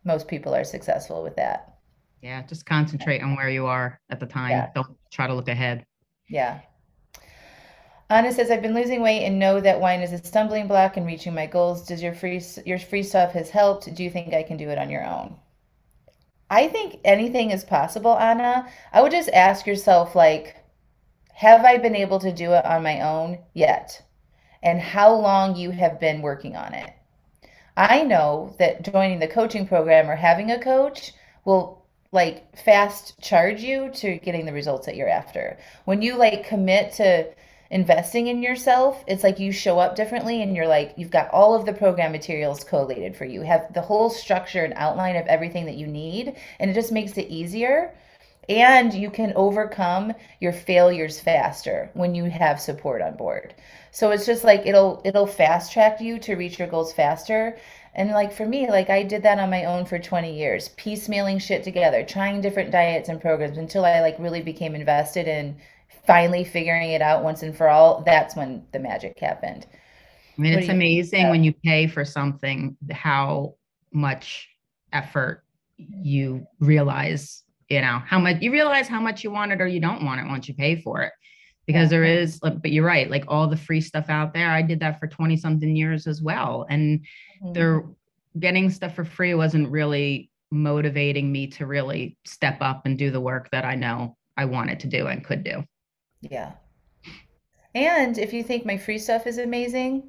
Most people are successful with that. Yeah. Just concentrate on where you are at the time. Yeah. Don't try to look ahead. Yeah. Anna says, I've been losing weight and know that wine is a stumbling block in reaching my goals. Does your free stuff has helped? Do you think I can do it on your own? I think anything is possible, Anna. I would just ask yourself, like, have I been able to do it on my own yet? And how long you have been working on it? I know that joining the coaching program or having a coach will like fast charge you to getting the results that you're after. When you like commit to investing in yourself, it's like you show up differently and you're like, you've got all of the program materials collated for you, have the whole structure and outline of everything that you need, and it just makes it easier. And you can overcome your failures faster when you have support on board. So it's just like, it'll fast track you to reach your goals faster. And like for me, like I did that on my own for 20 years, piecemealing shit together, trying different diets and programs until I like really became invested in finally figuring it out once and for all. That's when the magic happened. I mean, it's amazing when you pay for something, how much effort you realize, you know, how much you want it or you don't want it once you pay for it, because there is, but you're right. Like all the free stuff out there. I did that for 20 something years as well. And they're getting stuff for free wasn't really motivating me to really step up and do the work that I know I wanted to do and could do. Yeah. And if you think my free stuff is amazing,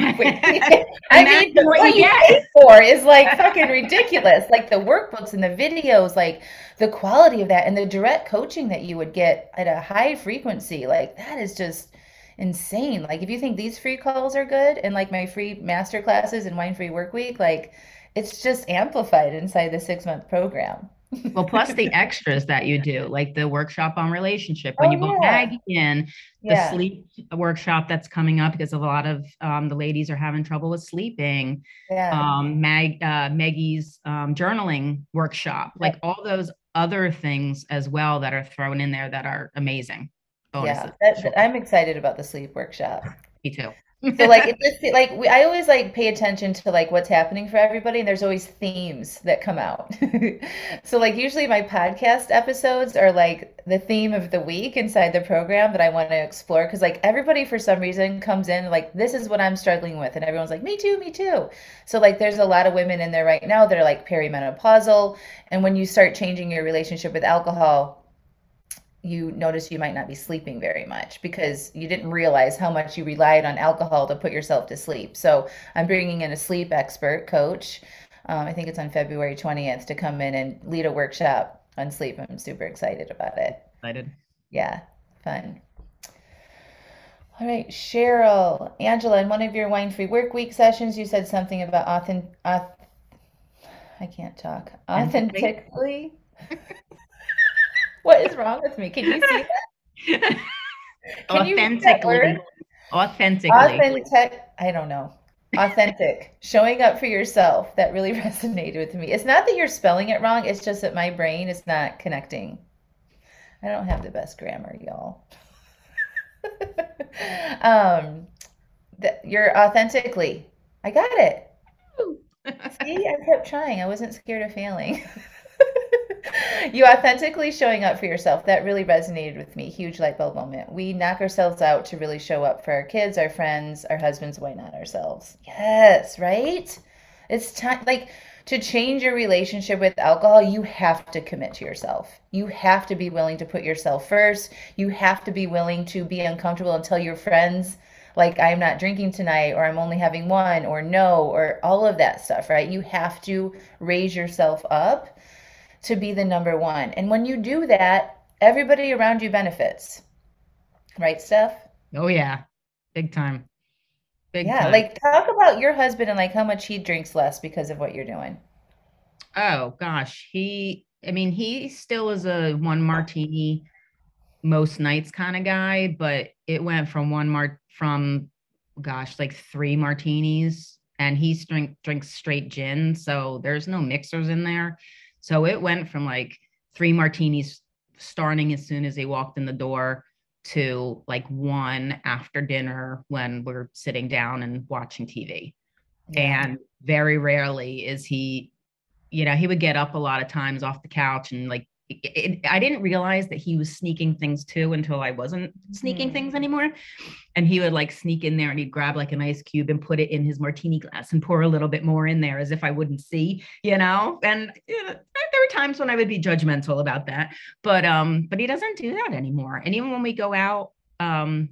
I mean, what you pay for is like fucking ridiculous. Like the workbooks and the videos, like the quality of that and the direct coaching that you would get at a high frequency, like that is just insane. Like if you think these free calls are good and like my free master classes and Wine Free Work Week, like it's just amplified inside the 6-month program. Well, plus the extras that you do, like the workshop on relationship when you book Maggie in, the sleep workshop that's coming up because of a lot of the ladies are having trouble with sleeping. Maggie's journaling workshop, like all those other things as well that are thrown in there that are amazing. Bonuses. Yeah, I'm excited about the sleep workshop. Me too. So like, it just, like I always like pay attention to like what's happening for everybody. And there's always themes that come out. So like usually my podcast episodes are like the theme of the week inside the program that I want to explore. Cause like everybody for some reason comes in like, this is what I'm struggling with. And everyone's like, me too, me too. So like, there's a lot of women in there right now that are like perimenopausal. And when you start changing your relationship with alcohol, you notice you might not be sleeping very much because you didn't realize how much you relied on alcohol to put yourself to sleep. So I'm bringing in a sleep expert coach. I think it's on February 20th to come in and lead a workshop on sleep. I'm super excited about it. Excited. Yeah. Fun. All right, Cheryl, Angela, in one of your Wine Free Work Week sessions, you said something about authentically. What is wrong with me? Can you see that? Can you read that word? Authentic. Showing up for yourself. That really resonated with me. It's not that you're spelling it wrong. It's just that my brain is not connecting. I don't have the best grammar, y'all. You're authentically. I got it. See, I kept trying. I wasn't scared of failing. You authentically showing up for yourself. That really resonated with me. Huge light bulb moment. We knock ourselves out to really show up for our kids, our friends, our husbands. Why not ourselves? Yes, right? It's time, like, to change your relationship with alcohol, you have to commit to yourself. You have to be willing to put yourself first. You have to be willing to be uncomfortable and tell your friends, like, I'm not drinking tonight, or I'm only having one, or no, or all of that stuff, right? You have to raise yourself up to be the number one. And when you do that, everybody around you benefits. Right, Steph? Oh, yeah. Big time. Big time. Like talk about your husband and like how much he drinks less because of what you're doing. Oh, gosh. He still is a one martini most nights kind of guy, but it went from like three martinis, and he drinks straight gin. So there's no mixers in there. So it went from like three martinis starting as soon as they walked in the door to like one after dinner when we're sitting down and watching TV. Yeah. And very rarely is he, he would get up a lot of times off the couch and like, I didn't realize that he was sneaking things too until I wasn't sneaking things anymore. And he would like sneak in there and he'd grab like an ice cube and put it in his martini glass and pour a little bit more in there as if I wouldn't see, And there were times when I would be judgmental about that, but he doesn't do that anymore. And even when we go out, to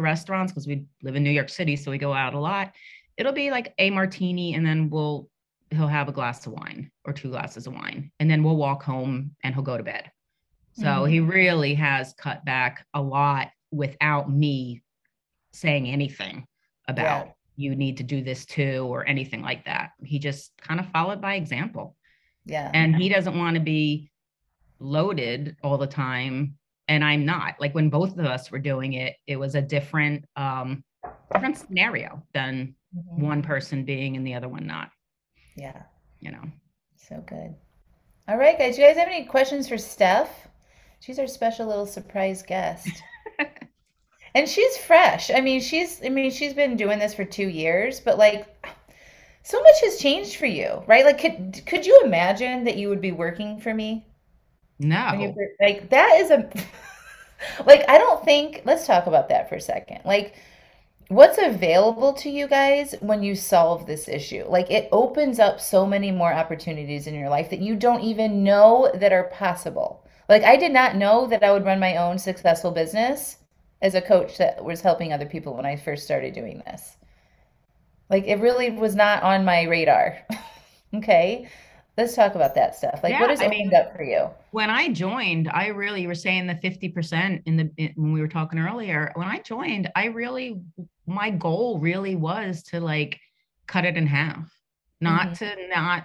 restaurants, because we live in New York City, so we go out a lot, it'll be like a martini and then he'll have a glass of wine or two glasses of wine, and then we'll walk home and he'll go to bed. So he really has cut back a lot without me saying anything about you need to do this too or anything like that. He just kind of followed by example. Yeah. And he doesn't want to be loaded all the time. And I'm not. Like when both of us were doing it, it was a different scenario than one person being and the other one not. Yeah. So good. All right, guys, you guys have any questions for Steph? She's our special little surprise guest. And she's fresh. She's been doing this for 2 years, but like so much has changed for you, right? Like could you imagine that you would be working for me? No. Like that is a like I don't think, let's talk about that for a second. Like what's available to you guys when you solve this issue? Like it opens up so many more opportunities in your life that you don't even know that are possible. Like I did not know that I would run my own successful business as a coach that was helping other people when I first started doing this. Like, it really was not on my radar. Okay. Let's talk about that stuff. Like, yeah, what has opened up for you? When I joined, I really, you were saying the 50% when we were talking earlier, when I joined, my goal really was to like cut it in half, not to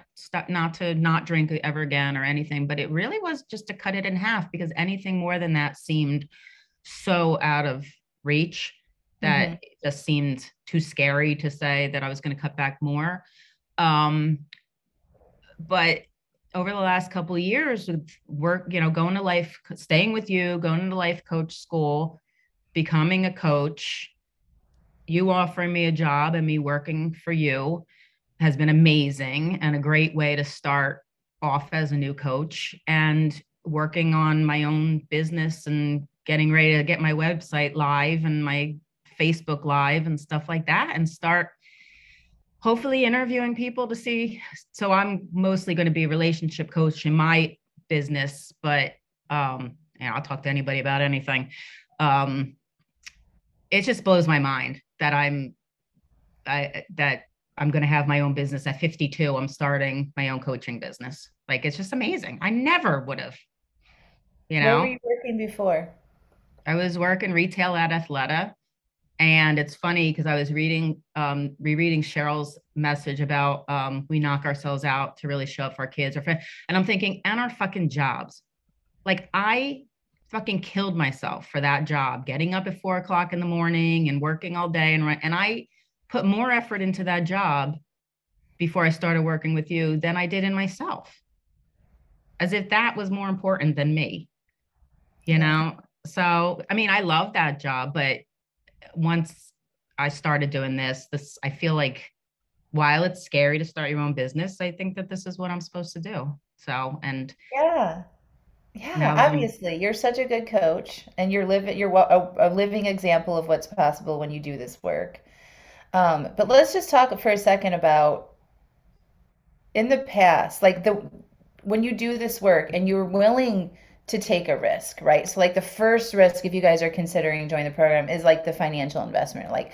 not drink ever again or anything, but it really was just to cut it in half, because anything more than that seemed so out of reach that it just seemed too scary to say that I was going to cut back more. But over the last couple of years with work, going to life, staying with you, going to life coach school, becoming a coach, you offering me a job and me working for you has been amazing and a great way to start off as a new coach, and working on my own business and getting ready to get my website live and my Facebook live and stuff like that, and start hopefully interviewing people to see. So I'm mostly going to be a relationship coach in my business, but I'll talk to anybody about anything. It just blows my mind that I'm going to have my own business at 52. I'm starting my own coaching business. Like, it's just amazing. I never would have, Where were you working before? I was working retail at Athleta. And it's funny because I was rereading Cheryl's message about we knock ourselves out to really show up for our kids or friends. And I'm thinking, and our fucking jobs. Like, I fucking killed myself for that job, getting up at 4:00 in the morning and working all day. And I put more effort into that job before I started working with you than I did in myself. As if that was more important than me, So, I mean, I love that job, but once I started doing this, I feel like while it's scary to start your own business, I think that this is what I'm supposed to do. So, and obviously you're such a good coach, and you're a living example of what's possible when you do this work. But let's just talk for a second about in the past, like when you do this work and you're willing to take a risk, right? So like the first risk, if you guys are considering joining the program, is like the financial investment. Like,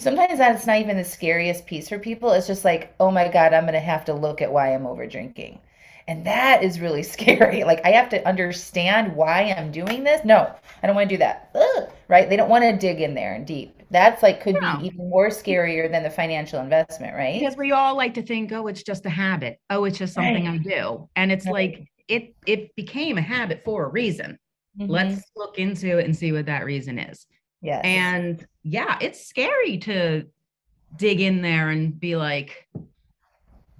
sometimes that's not even the scariest piece for people. It's just like, oh my God, I'm going to have to look at why I'm over drinking. And that is really scary. Like, I have to understand why I'm doing this. No, I don't want to do that. Ugh, right? They don't want to dig in there and deep. That's like could be even more scarier than the financial investment, right? Because we all like to think, oh, it's just a habit. Oh, it's just something I do. And it's like, it became a habit for a reason. Let's look into it and see what that reason is. Yes. And it's scary to dig in there and be like,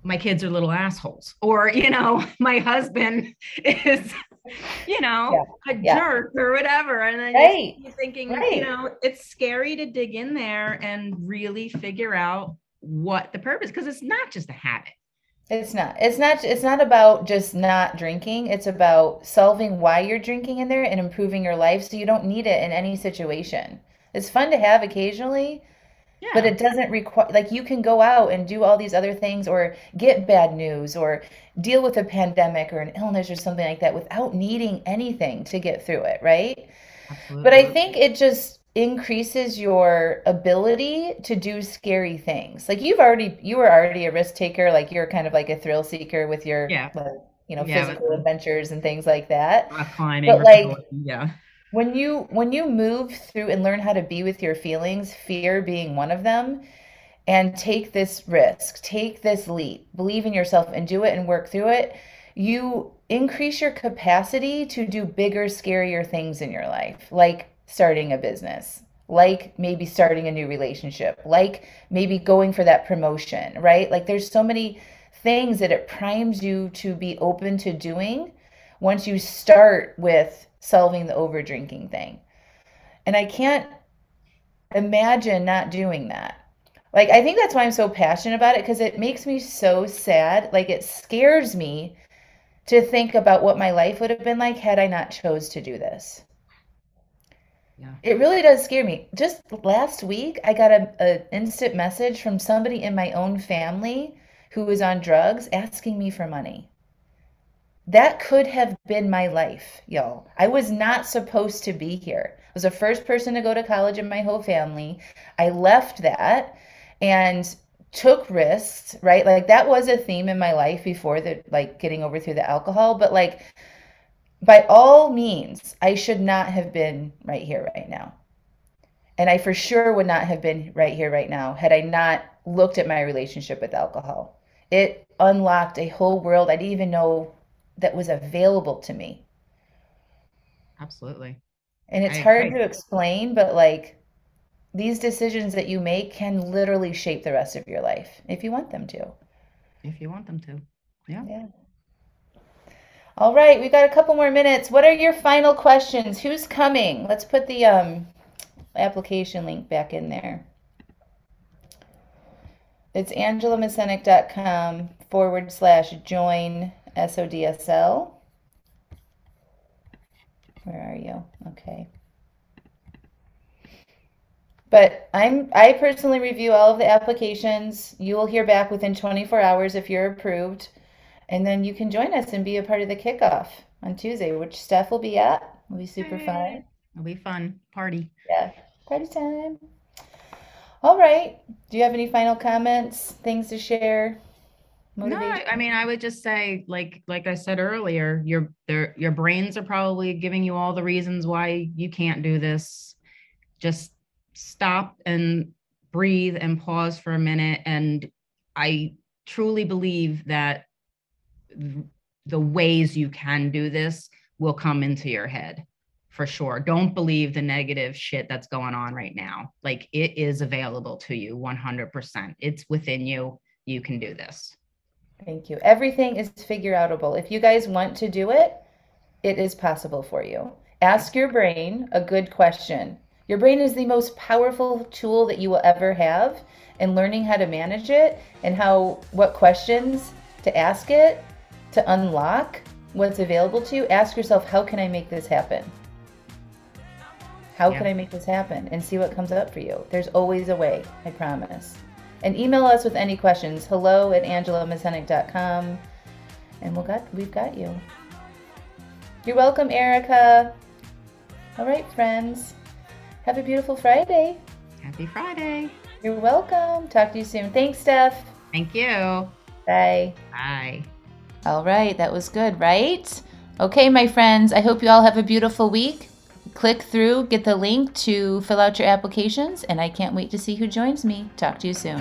my kids are little assholes, or, my husband is, a jerk or whatever. And then you're thinking, it's scary to dig in there and really figure out what the purpose, because it's not just a habit. It's not about just not drinking. It's about solving why you're drinking in there and improving your life so you don't need it in any situation. It's fun to have occasionally, but it doesn't require, like, you can go out and do all these other things or get bad news or deal with a pandemic or an illness or something like that without needing anything to get through it, right? Absolutely. But I think it just increases your ability to do scary things. Like, you were already a risk taker. Like, you're kind of like a thrill seeker with your, physical adventures and things like that. Climbing, but like, when you move through and learn how to be with your feelings, fear being one of them, and take this risk, take this leap, believe in yourself and do it and work through it, you increase your capacity to do bigger, scarier things in your life. Like, starting a business, like maybe starting a new relationship, like maybe going for that promotion, right? Like, there's so many things that it primes you to be open to doing once you start with solving the over drinking thing. And I can't imagine not doing that. Like, I think that's why I'm so passionate about it, because it makes me so sad. Like, it scares me to think about what my life would have been like had I not chose to do this. Yeah. It really does scare me. Just last week, I got an instant message from somebody in my own family who was on drugs asking me for money. That could have been my life, y'all. I was not supposed to be here. was the first person to go to college in my whole family. I left that and took risks, right? Like that was a theme in my life before the, like getting over through the alcohol, but like by all means, I should not have been right here right now. And I for sure would not have been right here right now had I not looked at my relationship with alcohol. It unlocked a whole world I didn't even know that was available to me. Absolutely. And it's hard to explain, but like these decisions that you make can literally shape the rest of your life if you want them to. If you want them to. Yeah. Yeah. All right. We've got a couple more minutes. What are your final questions? Who's coming? Let's put the application link back in there. It's angelamacenic.com/join SODSL. Where are you? Okay. But I personally review all of the applications. You will hear back within 24 hours if you're approved. And then you can join us and be a part of the kickoff on Tuesday, which Steph will be at. It'll be super fun. It'll be fun. Party. Yeah. Party time. All right. Do you have any final comments, things to share? Motivation? No, I mean, I would just say, like I said earlier, your brains are probably giving you all the reasons why you can't do this. Just stop and breathe and pause for a minute. And I truly believe that the ways you can do this will come into your head. For sure. Don't believe the negative shit that's going on right now. Like it is available to you 100%. It's within you. You can do this. Thank you. Everything is figure outable. If you guys want to do it, it is possible for you. Ask your brain a good question. Your brain is the most powerful tool that you will ever have, and learning how to manage it and what questions to ask it to unlock what's available to you. Ask yourself, how can I make this happen? How can I make this happen? And see what comes up for you. There's always a way, I promise. And email us with any questions. hello@angelamacenic.com. And we've got you. You're welcome, Erica. All right, friends. Have a beautiful Friday. Happy Friday. You're welcome. Talk to you soon. Thanks, Steph. Thank you. Bye. Bye. All right. That was good, right? Okay, my friends. I hope you all have a beautiful week. Click through, get the link to fill out your applications, and I can't wait to see who joins me. Talk to you soon.